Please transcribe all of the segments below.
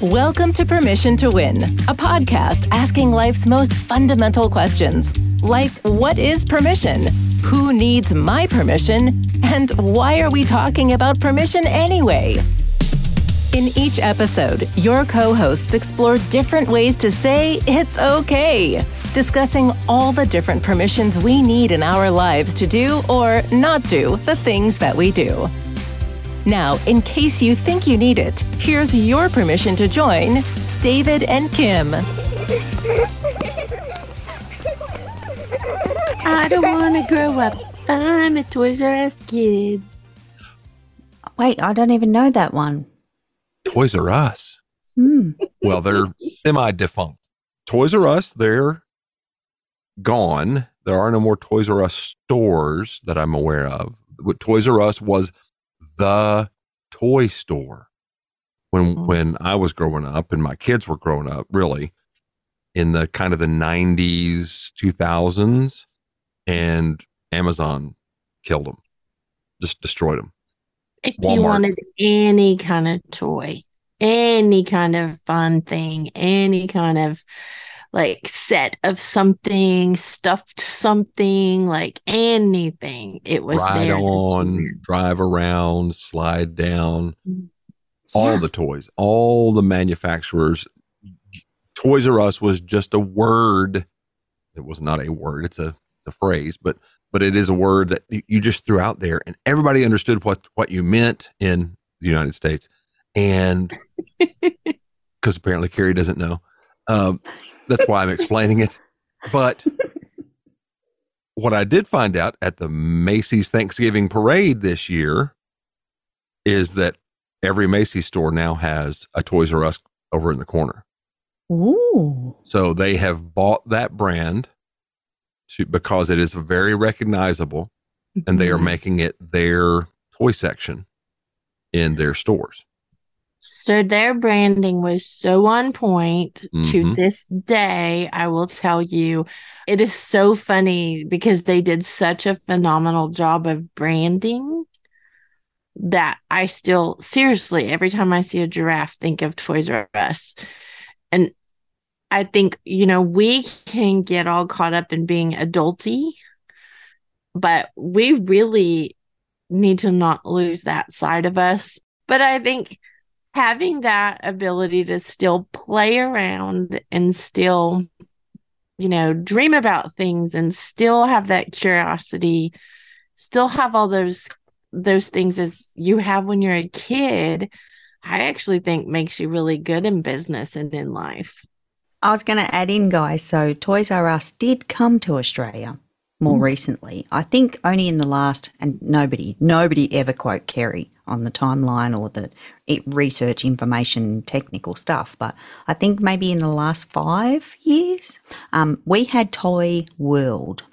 Welcome to Permission to Win, a podcast asking life's most fundamental questions, like what is permission, who needs my permission, and why are we talking about permission anyway? In each episode, your co-hosts explore different ways to say it's okay, discussing all the different permissions we need in our lives to do or not do the things that we do. Now, in case you think you need it, here's your permission to join David and Kim. I don't want to grow up. I'm a Toys R Us kid. Wait, I don't even know that one. Toys R Us? Well, they're semi-defunct. Toys R Us, they're gone. There are no more Toys R Us stores that I'm aware of. But Toys R Us was the toy store when I was growing up and my kids were growing up, really in the kind of the 90s, 2000s, and Amazon killed them, just destroyed them. If Walmart. You wanted any kind of toy, any kind of fun thing, any kind of like set of something, stuffed something, like anything. It was ride there. On, drive around, slide down, all the toys, all the manufacturers. Toys R Us was just a word. It was not a word. It's a phrase, but it is a word that you just threw out there and everybody understood what you meant in the United States. And because apparently Carrie doesn't know. That's why I'm explaining it. But what I did find out at the Macy's Thanksgiving parade this year is that every Macy's store now has a Toys R Us over in the corner. Ooh. So they have bought that brand because it is very recognizable, and they are making it their toy section in their stores. So their branding was so on point to this day. I will tell you, it is so funny because they did such a phenomenal job of branding that I still, seriously, every time I see a giraffe, think of Toys R Us. And I think, you know, we can get all caught up in being adulty, but we really need to not lose that side of us. But I think having that ability to still play around and still, you know, dream about things and still have that curiosity, still have all those things as you have when you're a kid, I actually think makes you really good in business and in life. I was going to add in, guys, so Toys R Us did come to Australia more recently. I think only in the last, and nobody ever quote Kerry on the timeline or the research information technical stuff, but I think maybe in the last 5 years, we had Toy World.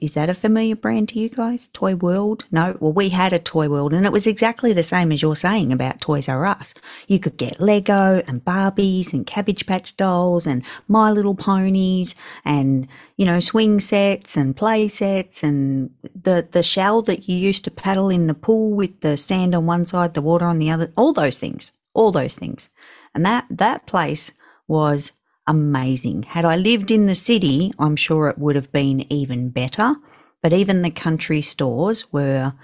Is that a familiar brand to you guys? Toy World? No. Well, we had a Toy World, and it was exactly the same as you're saying about Toys R Us. You could get Lego and Barbies and Cabbage Patch dolls and My Little Ponies and, you know, swing sets and play sets and the shell that you used to paddle in the pool with the sand on one side, the water on the other, all those things. And that place was amazing. Had I lived in the city, I'm sure it would have been even better. But even the country stores were,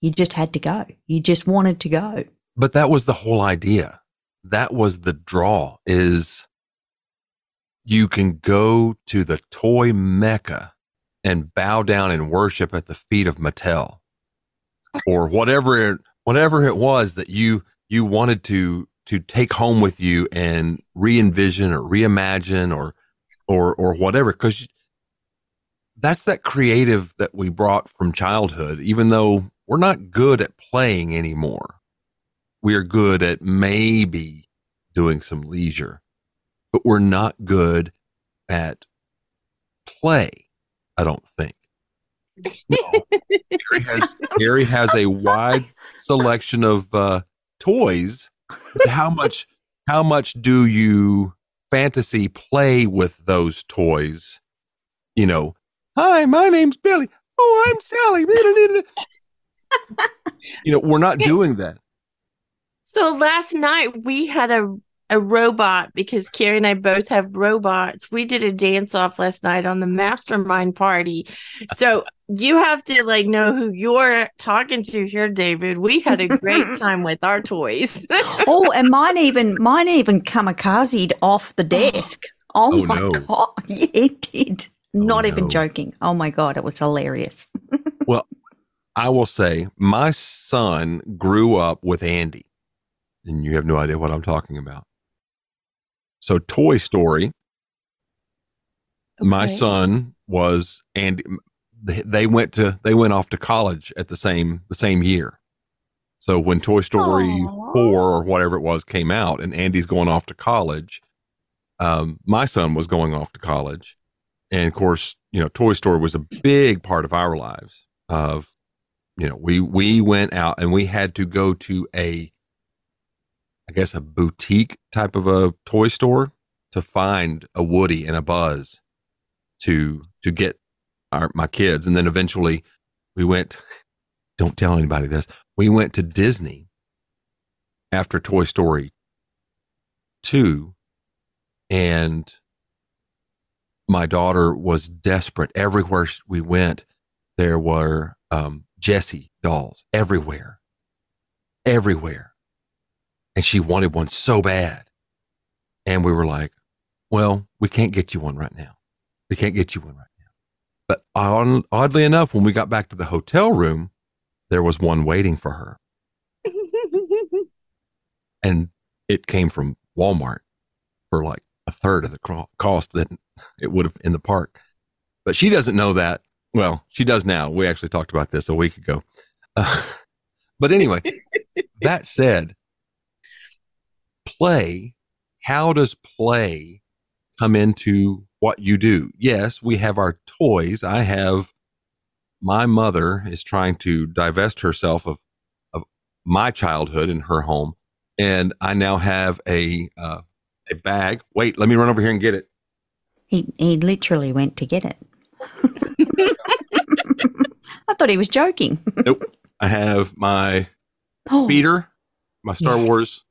you just had to go. You just wanted to go. But that was the whole idea. That was the draw, is you can go to the toy mecca and bow down and worship at the feet of Mattel or whatever it was that you wanted to take home with you and re-envision or reimagine or whatever. Because that's that creative that we brought from childhood, even though we're not good at playing anymore. We are good at maybe doing some leisure, but we're not good at play, I don't think. No. Gary has a wide selection of toys. How much do you fantasy play with those toys? You know, hi, my name's Billy. Oh, I'm Sally. You know, we're not doing that. So last night we had a robot, because Carrie and I both have robots. We did a dance off last night on the mastermind party. So you have to like know who you're talking to here, David. We had a great time with our toys. Oh, and mine even kamikazed off the desk. Oh my God. Yeah, it did. Not even joking. Oh my God, it was hilarious. Well, I will say my son grew up with Andy, and you have no idea what I'm talking about. So Toy Story, my son was Andy. They went off to college at the same year. So when Toy Story 4 or whatever it was came out, and Andy's going off to college, my son was going off to college, and of course, you know, Toy Story was a big part of our lives. Of, you know, we went out and we had to go to a boutique type of a toy store to find a Woody and a Buzz to get my kids. And then eventually we went, don't tell anybody this, we went to Disney after Toy Story 2, and my daughter was desperate. Everywhere we went, there were Jessie dolls everywhere. And she wanted one so bad. And we were like, well, we can't get you one right now. But oddly enough, when we got back to the hotel room, there was one waiting for her. And it came from Walmart for like a third of the cost that it would have in the park. But she doesn't know that. Well, she does now. We actually talked about this a week ago. But anyway, that said, play, how does play come into what you do? Yes, we have our toys. My mother is trying to divest herself of my childhood in her home. And I now have a bag. Wait, let me run over here and get it. He literally went to get it. I thought he was joking. Nope. I have my speeder, my Star Wars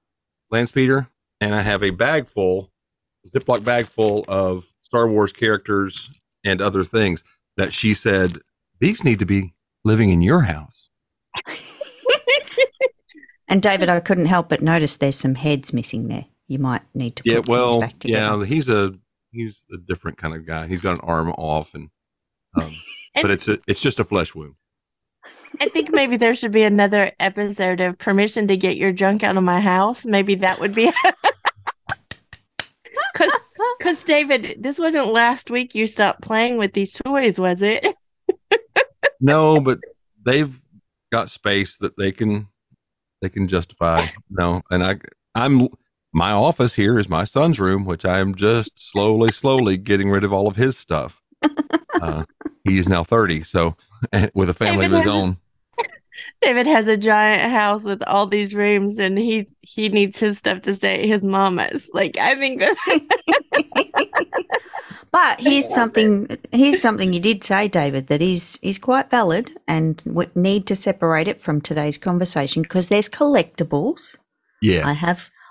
land speeder, and I have a Ziploc bag full of Star Wars characters and other things that she said, these need to be living in your house. And David, I couldn't help but notice there's some heads missing there. You might need to put things back together. Yeah, he's a different kind of guy. He's got an arm off, and but it's just a flesh wound. I think maybe there should be another episode of Permission to Get Your Junk Out of My House. Maybe that would be. Because, David, this wasn't last week you stopped playing with these toys, was it? No, but they've got space that they can justify. No, and my office here is my son's room, which I am just slowly getting rid of all of his stuff. He's now 30, so with a family of his own. David has a giant house with all these rooms, and he needs his stuff to stay at his mama's. Like, I think that. But here's something you did say, David, that is quite valid, and we need to separate it from today's conversation, because there's collectibles. Yeah,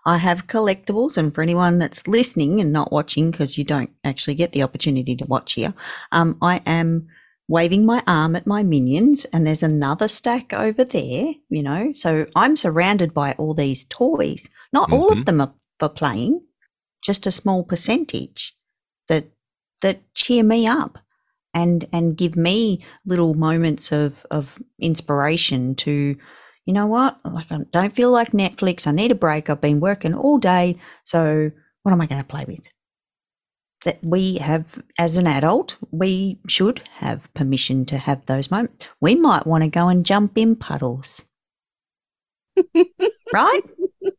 I have collectibles, and for anyone that's listening and not watching, because you don't actually get the opportunity to watch here, I am waving my arm at my minions, and there's another stack over there, you know. So I'm surrounded by all these toys. Not all of them are for playing, just a small percentage that cheer me up and give me little moments of inspiration to, you know what, like, I don't feel like Netflix. I need a break. I've been working all day. So what am I going to play with? That we have, as an adult, we should have permission to have those moments. We might want to go and jump in puddles, right?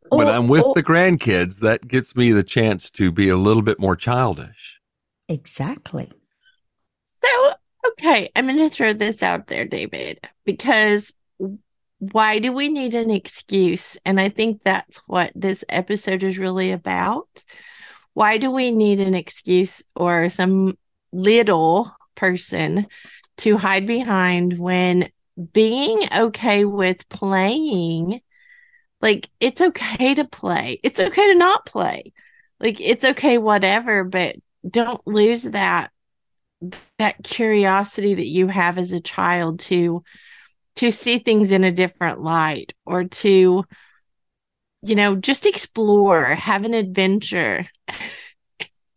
When I'm with the grandkids, that gets me the chance to be a little bit more childish. Exactly. So, okay, I'm going to throw this out there, David, because why do we need an excuse? And I think that's what this episode is really about. Why do we need an excuse or some little person to hide behind when being okay with playing. Like, it's okay to play. It's okay to not play. Like, it's okay, whatever, but don't lose that curiosity that you have as a child to see things in a different light, or to, you know, just explore, have an adventure.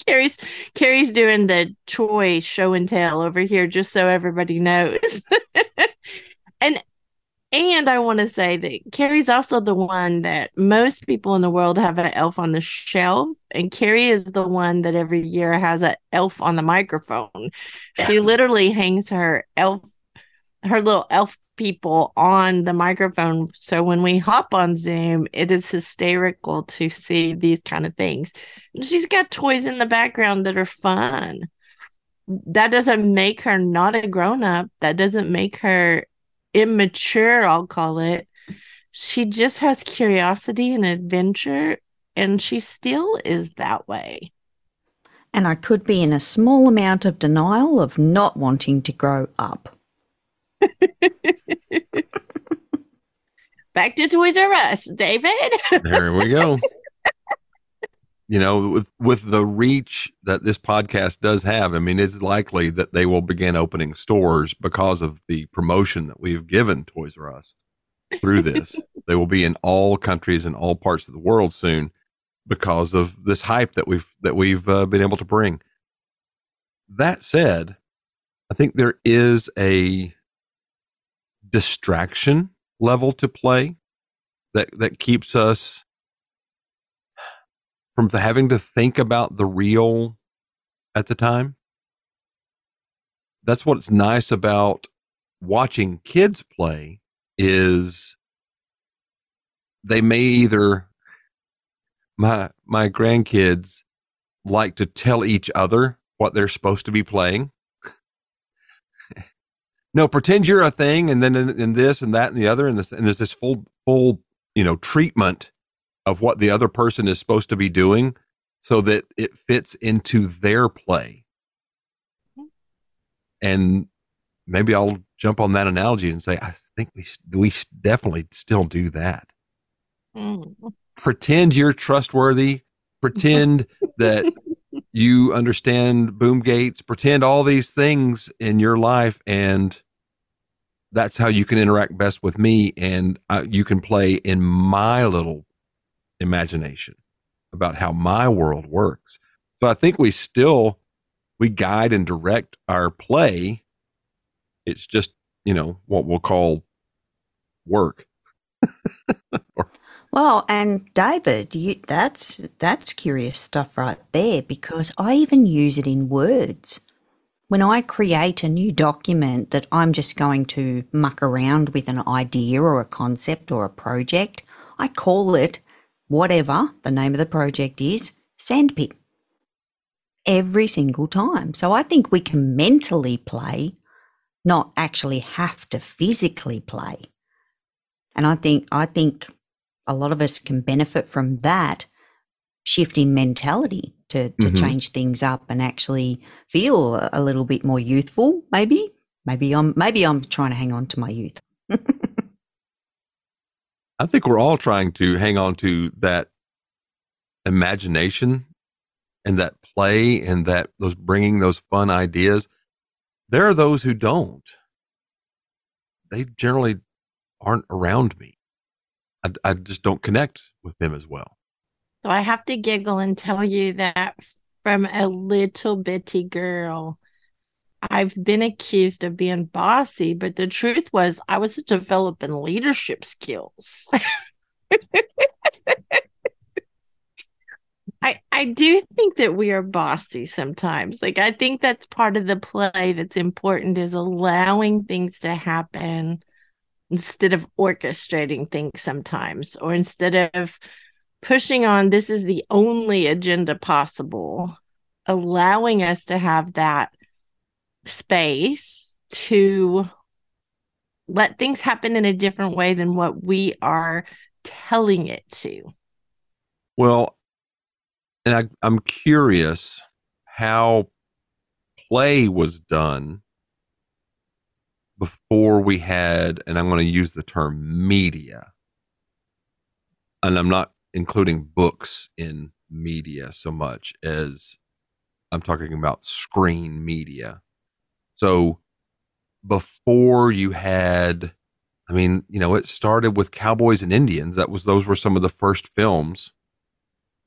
Carrie's doing the toy show and tell over here, just so everybody knows. And I want to say that Carrie's also the one that most people in the world have an elf on the shelf. And Carrie is the one that every year has an elf on the microphone. Yeah. She literally hangs her little elf people on the microphone. So when we hop on Zoom, it is hysterical to see these kind of things. And she's got toys in the background that are fun. That doesn't make her not a grown-up. That doesn't make her immature, I'll call it. She just has curiosity and adventure, and she still is that way. And I could be in a small amount of denial of not wanting to grow up. Back to Toys R Us, David. There we go. You know, with the reach that this podcast does have, I mean, it's likely that they will begin opening stores because of the promotion that we've given Toys R Us through this. They will be in all countries and all parts of the world soon because of this hype that we've been able to bring. That said, I think there is a distraction level to play that keeps us from having to think about the real at the time. That's what's nice about watching kids play, is they may either, my grandkids like to tell each other what they're supposed to be playing. No, pretend you're a thing, and then in this and that and the other, and there's this full, you know, treatment of what the other person is supposed to be doing so that it fits into their play. And maybe I'll jump on that analogy and say, I think we definitely still do that. Pretend you're trustworthy. Pretend that you understand boom gates. Pretend all these things in your life, and that's how you can interact best with me, and you can play in my little imagination about how my world works. So I think we guide and direct our play. It's just, you know, what we'll call work. Well, and David, that's curious stuff right there, because I even use it in words. When I create a new document that I'm just going to muck around with an idea or a concept or a project, I call it whatever the name of the project is, Sandpit, every single time. So I think we can mentally play, not actually have to physically play. And I think a lot of us can benefit from that shift in mentality to mm-hmm. change things up and actually feel a little bit more youthful, maybe. Maybe I'm trying to hang on to my youth. I think we're all trying to hang on to that imagination and that play and those bringing those fun ideas. There are those who don't. They generally aren't around me. I just don't connect with them as well. So I have to giggle and tell you that from a little bitty girl, I've been accused of being bossy, but the truth was I was developing leadership skills. I do think that we are bossy sometimes. Like, I think that's part of the play that's important, is allowing things to happen instead of orchestrating things sometimes, or instead of pushing on, this is the only agenda possible, allowing us to have that space to let things happen in a different way than what we are telling it to. Well, and I'm curious how play was done before we had, and I'm going to use the term media, and I'm not including books in media so much as I'm talking about screen media. So before you had, I mean, you know, it started with Cowboys and Indians. Those were some of the first films.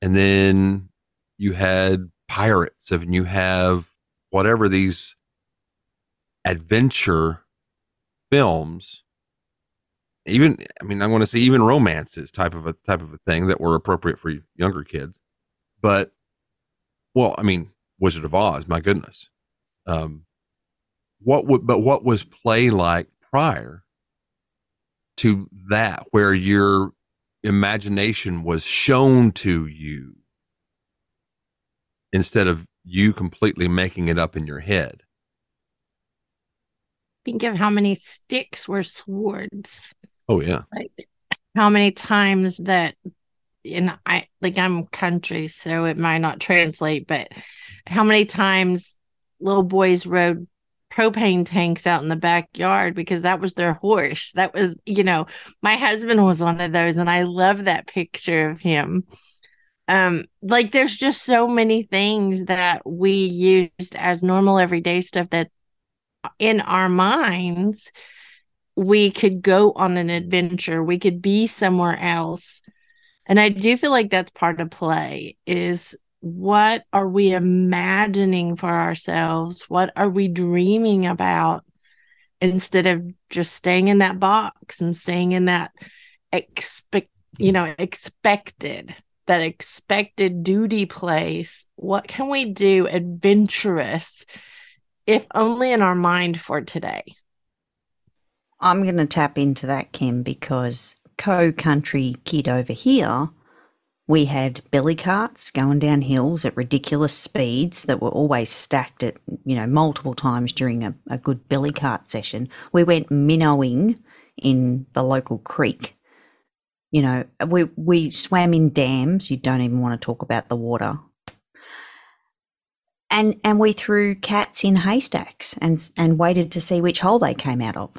And then you had Pirates, and you have whatever these adventure films, even, I mean, I want to say even romances type of a thing that were appropriate for younger kids. But, well, I mean, Wizard of Oz, my goodness. What was play like prior to that, where your imagination was shown to you instead of you completely making it up in your head? Think of how many sticks were swords. Oh yeah. Like how many times that, and I, like, I'm country, so it might not translate, but how many times little boys rode propane tanks out in the backyard because that was their horse. That was, you know, my husband was one of those, and I love that picture of him. Like, there's just so many things that we used as normal everyday stuff that in our minds we could go on an adventure, we could be somewhere else. And I do feel like that's part of play, is what are we imagining for ourselves? What are we dreaming about instead of just staying in that box and staying in that expected duty place? What can we do adventurous, if only in our mind, for today? I'm going to tap into that, Kim, because co-country kid over here, we had billy carts going down hills at ridiculous speeds that were always stacked at, you know, multiple times during a good billy cart session. We went minnowing in the local creek. You know, we swam in dams. You don't even want to talk about the water. And we threw cats in haystacks and waited to see which hole they came out of,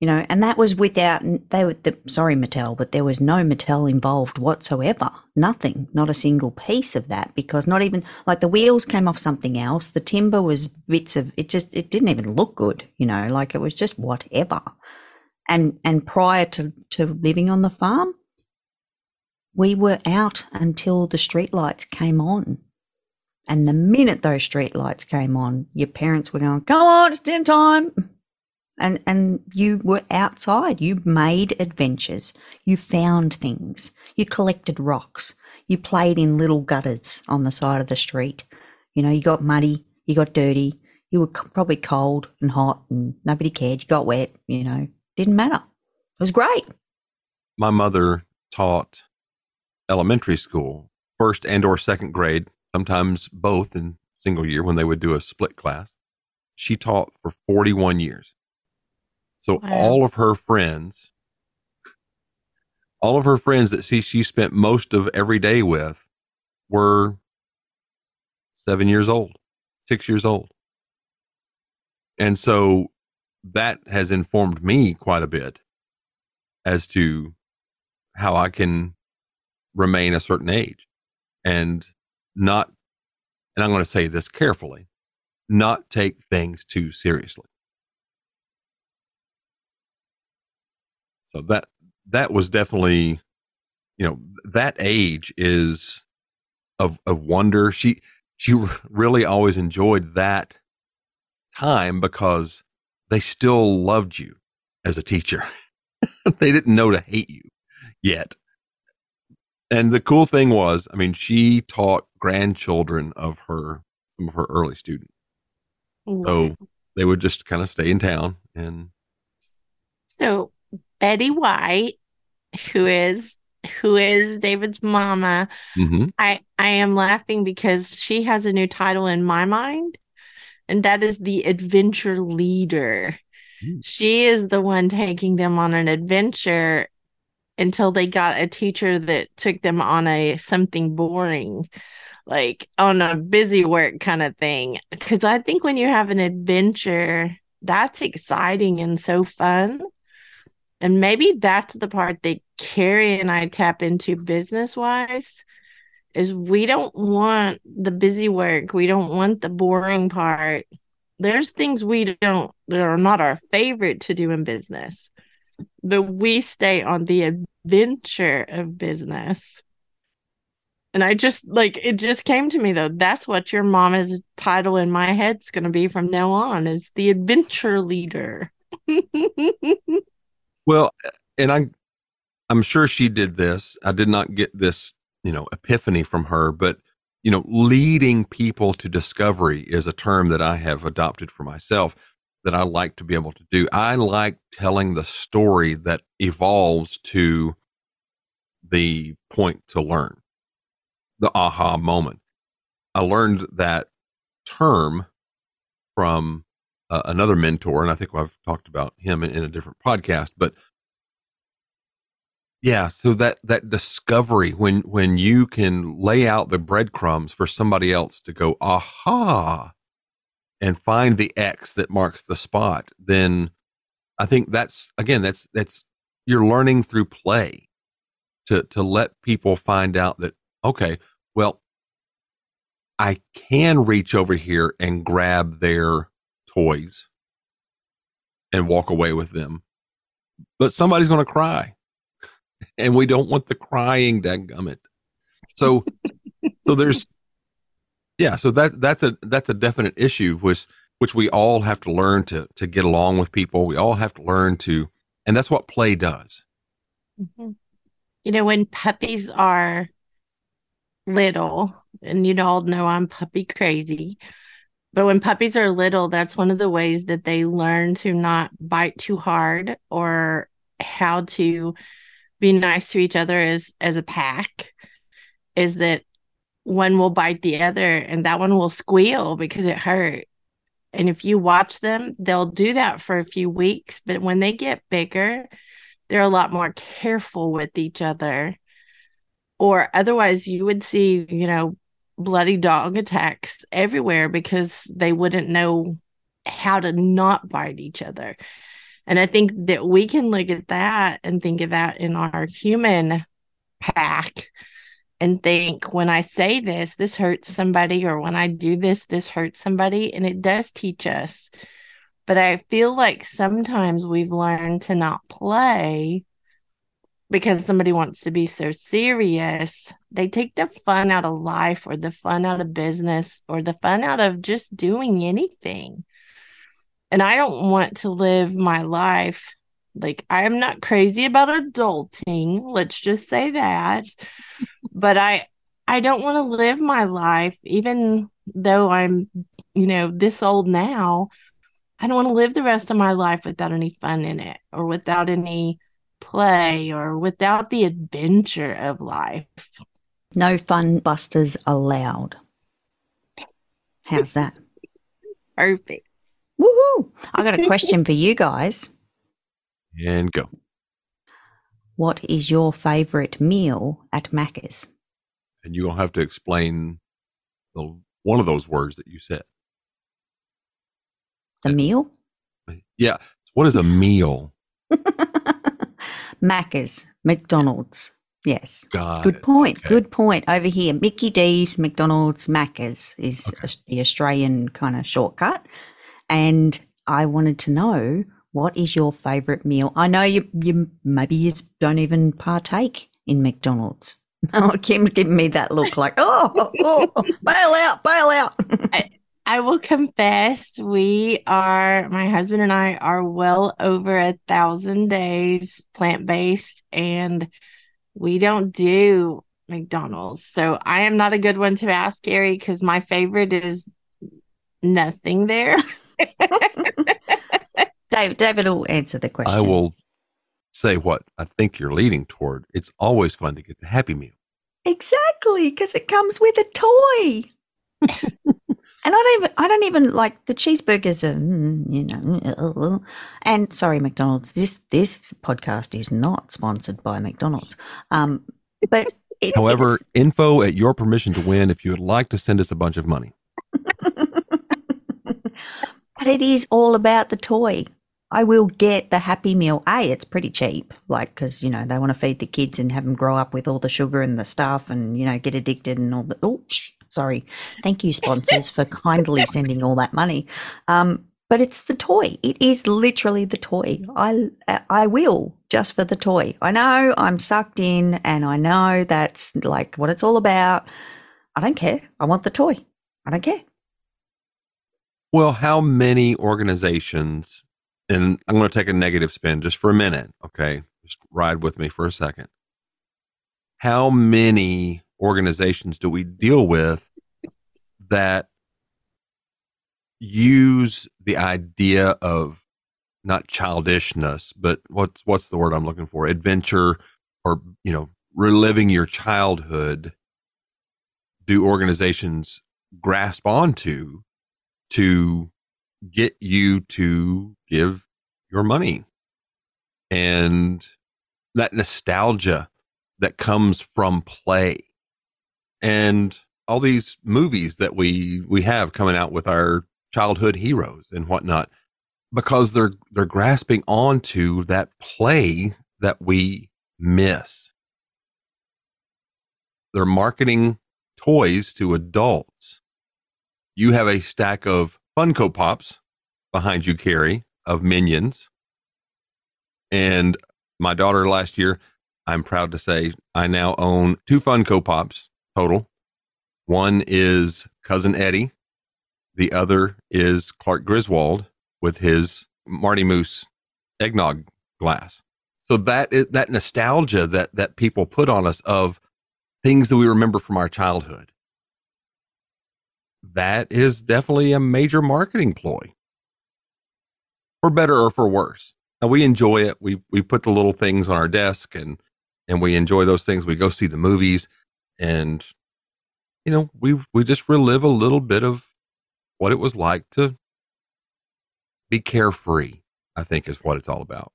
you know. And that was without, there was no Mattel involved whatsoever. Nothing, not a single piece of that, because not even, like, the wheels came off something else. The timber was bits of, it didn't even look good, you know, like it was just whatever. And prior to living on the farm, we were out until the streetlights came on. And the minute those street lights came on, your parents were going, come on, it's dinner time. And you were outside. You made adventures. You found things. You collected rocks. You played in little gutters on the side of the street. You know, you got muddy. You got dirty. You were probably cold and hot and nobody cared. You got wet, you know. Didn't matter. It was great. My mother taught elementary school, first and or second grade. Sometimes both in single year when they would do a split class. She taught for 41 years. So wow. all of her friends that she spent most of every day with were 6 years old. And so that has informed me quite a bit as to how I can remain a certain age and I'm going to say this carefully, not take things too seriously. So that was definitely, you know, that age is of wonder. She really always enjoyed that time because they still loved you as a teacher. They didn't know to hate you yet. And the cool thing was, I mean, she taught grandchildren of some of her early students. Yeah. So they would just kind of stay in town. And so Betty White, who is David's mama, mm-hmm. I am laughing because she has a new title in my mind, and that is the adventure leader. Mm. She is the one taking them on an adventure until they got a teacher that took them on a something boring, like on a busy work kind of thing. Because I think when you have an adventure, that's exciting and so fun. And maybe that's the part that Carrie and I tap into business-wise, is we don't want the busy work. We don't want the boring part. There's things that are not our favorite to do in business, but we stay on the adventure of business. And I just, it just came to me, though. That's what your mama's title in my head's going to be from now on, is the adventure leader. Well, and I'm sure she did this. I did not get this, epiphany from her, but, leading people to discovery is a term that I have adopted for myself that I like to be able to do. I like telling the story that evolves to the point to learn. The aha moment. I learned that term from another mentor, and I think I've talked about him in a different podcast, but yeah, so that discovery, when you can lay out the breadcrumbs for somebody else to go, aha, and find the X that marks the spot, then I think that's you're learning through play to let people find out that, okay, well, I can reach over here and grab their toys and walk away with them, but somebody's going to cry, and we don't want the crying, dadgummit. So there's, yeah. So that's a definite issue, which we all have to learn to get along with people. We all have to learn to, and that's what play does. Mm-hmm. When puppies are little, and you'd all know I'm puppy crazy, but when puppies are little, that's one of the ways that they learn to not bite too hard, or how to be nice to each other as a pack, is that one will bite the other and that one will squeal because it hurt. And if you watch them, they'll do that for a few weeks, but when they get bigger, they're a lot more careful with each other. Or otherwise you would see, bloody dog attacks everywhere because they wouldn't know how to not bite each other. And I think that we can look at that and think of that in our human pack and think, when I say this, this hurts somebody, or when I do this, this hurts somebody. And it does teach us. But I feel like sometimes we've learned to not play because somebody wants to be so serious. They take the fun out of life, or the fun out of business, or the fun out of just doing anything. And I don't want to live my life. I am not crazy about adulting. Let's just say that. But I don't want to live my life, even though I'm, this old now. I don't want to live the rest of my life without any fun in it, or without any play, or without the adventure of life. No fun busters allowed. How's that? Perfect. Woohoo! I got a question for you guys. And go. What is your favorite meal at Macca's? And you're going to have to explain one of those words that you said. A meal? Yeah. What is a meal? Macca's, McDonald's. Yes. Got good point. Okay. Good point. Over here, Mickey D's, McDonald's, Macca's is the Australian kind of shortcut. And I wanted to know, what is your favorite meal? I know you maybe you don't even partake in McDonald's. Oh, Kim's giving me that look like, bail out. I will confess, my husband and I are well over 1,000 days plant-based, and we don't do McDonald's. So I am not a good one to ask, Gary, because my favorite is nothing there. David will answer the question. I will say what I think you're leading toward. It's always fun to get the Happy Meal. Exactly, because it comes with a toy. And I don't even like the cheeseburgers, and sorry, McDonald's, this podcast is not sponsored by McDonald's. But however, info at your permission to win if you would like to send us a bunch of money. But it is all about the toy. I will get the Happy Meal. A, it's pretty cheap, like, because, you know, they want to feed the kids and have them grow up with all the sugar and the stuff and, you know, get addicted and all the, oh, sorry. Thank you, sponsors, for kindly sending all that money. But it's the toy. It is literally the toy. I will just for the toy. I know I'm sucked in and I know that's like what it's all about. I don't care. I want the toy. I don't care. Well, how many organizations, and I'm going to take a negative spin just for a minute, okay? Just ride with me for a second. How many organizations do we deal with that use the idea of not childishness, but what's the word I'm looking for? Adventure, or, you know, reliving your childhood. Do organizations grasp onto to get you to give your money? And that nostalgia that comes from play and all these movies that we have coming out with our childhood heroes and whatnot, because they're grasping onto that play that we miss. They're marketing toys to adults. You have a stack of Funko Pops behind you, Carrie, of Minions. And my daughter last year, I'm proud to say, I now own 2 Funko Pops total. One is Cousin Eddie. The other is Clark Griswold with his Marty Moose eggnog glass. So that is that nostalgia that people put on us of things that we remember from our childhood. That is definitely a major marketing ploy, for better or for worse. Now, we enjoy it. We put the little things on our desk and we enjoy those things. We go see the movies and, you know, we just relive a little bit of what it was like to be carefree, I think, is what it's all about.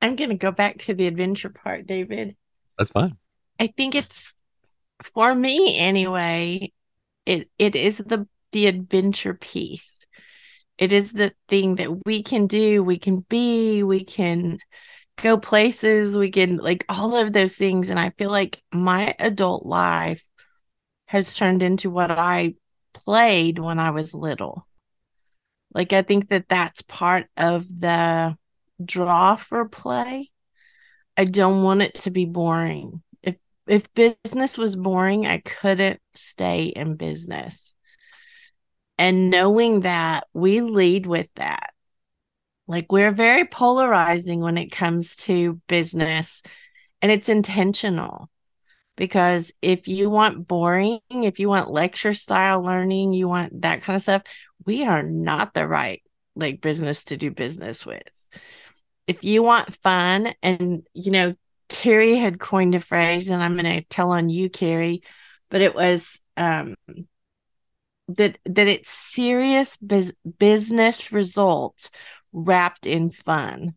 I'm going to go back to the adventure part, David. That's fine. I think it's, for me anyway, it is the adventure piece. It is the thing that we can do, we can be, we can go places, we can, like, all of those things. And I feel like my adult life has turned into what I played when I was little. Like, I think that's part of the draw for play. I don't want it to be boring. If business was boring, I couldn't stay in business. And knowing that, we lead with that. Like, we're very polarizing when it comes to business, and it's intentional. Because if you want boring, if you want lecture style learning, you want that kind of stuff, we are not the right, like, business to do business with. If you want fun, and, you know, Carrie had coined a phrase, and I'm going to tell on you, Carrie, but it was that it's serious business results wrapped in fun.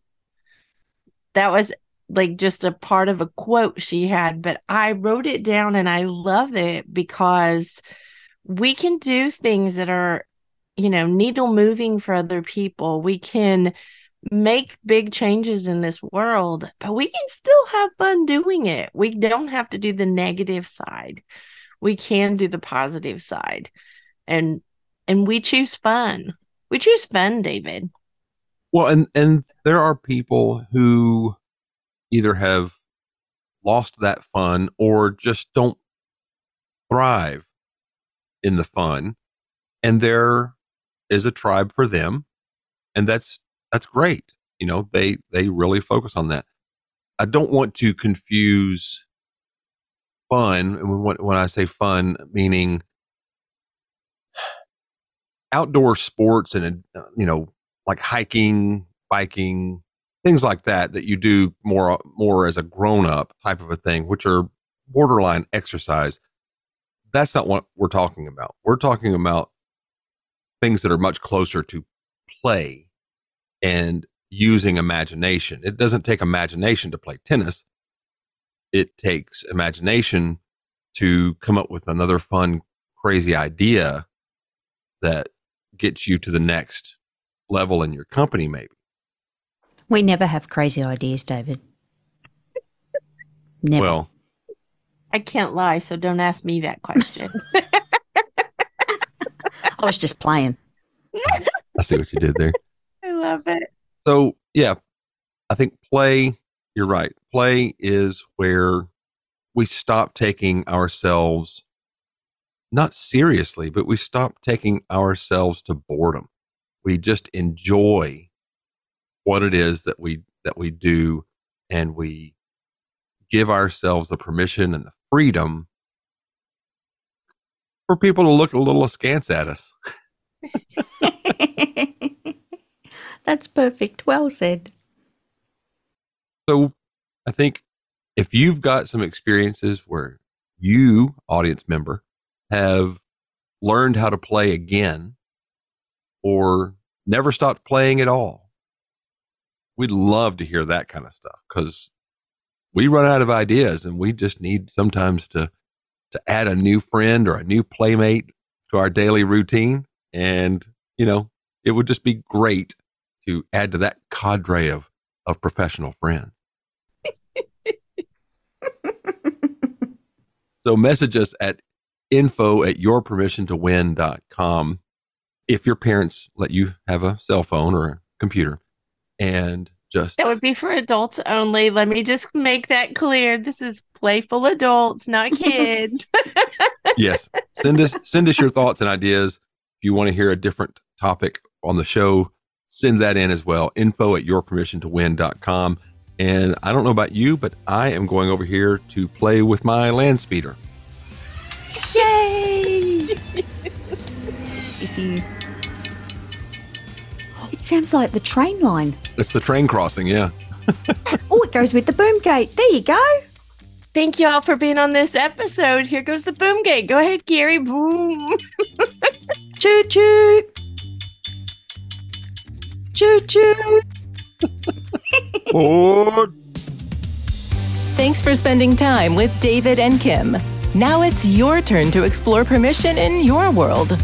That was like just a part of a quote she had, but I wrote it down and I love it because we can do things that are, you know, needle moving for other people. We can make big changes in this world, but we can still have fun doing it. We don't have to do the negative side. We can do the positive side. And we choose fun. We choose fun, David. Well, and there are people who either have lost that fun or just don't thrive in the fun. And there is a tribe for them. And that's great. You know, they really focus on that. I don't want to confuse fun. And when I say fun, meaning outdoor sports and, you know, like hiking, biking, things like that you do more as a grown-up type of a thing, which are borderline exercise. That's not what we're talking about. We're talking about things that are much closer to play and using imagination. It doesn't take imagination to play tennis. It takes imagination to come up with another fun, crazy idea that gets you to the next level in your company, maybe. We never have crazy ideas, David. Never. Well, I can't lie, so don't ask me that question. I was just playing. I see what you did there. I love it. So, yeah, I think play, you're right. Play is where we stop taking ourselves, not seriously, but we stop taking ourselves to boredom. We just enjoy what it is that we do, and we give ourselves the permission and the freedom for people to look a little askance at us. That's perfect. Well said. So I think if you've got some experiences where you, audience member, have learned how to play again or never stopped playing at all, we'd love to hear that kind of stuff, because we run out of ideas and we just need sometimes to add a new friend or a new playmate to our daily routine. And, you know, it would just be great to add to that cadre of professional friends. So message us at info@yourpermissiontowin.com if your parents let you have a cell phone or a computer. And just, that would be for adults only. Let me just make that clear. This is playful adults, not kids. Yes. Send us your thoughts and ideas. If you want to hear a different topic on the show, send that in as well. info@yourpermissiontowin.com. And I don't know about you, but I am going over here to play with my land speeder. Yay! It sounds like the train line. It's the train crossing, yeah. Oh, it goes with the boom gate. There you go. Thank you all for being on this episode. Here goes the boom gate. Go ahead, Gary. Boom. Choo-choo. Choo-choo. Oh. Thanks for spending time with David and Kim. Now it's your turn to explore permission in your world.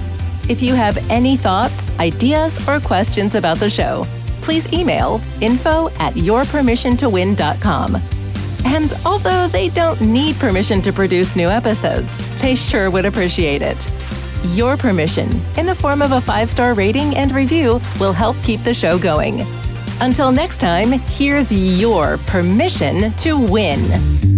If you have any thoughts, ideas, or questions about the show, please email info@yourpermissiontowin.com. And although they don't need permission to produce new episodes, they sure would appreciate it. Your permission, in the form of a 5-star rating and review, will help keep the show going. Until next time, here's your permission to win.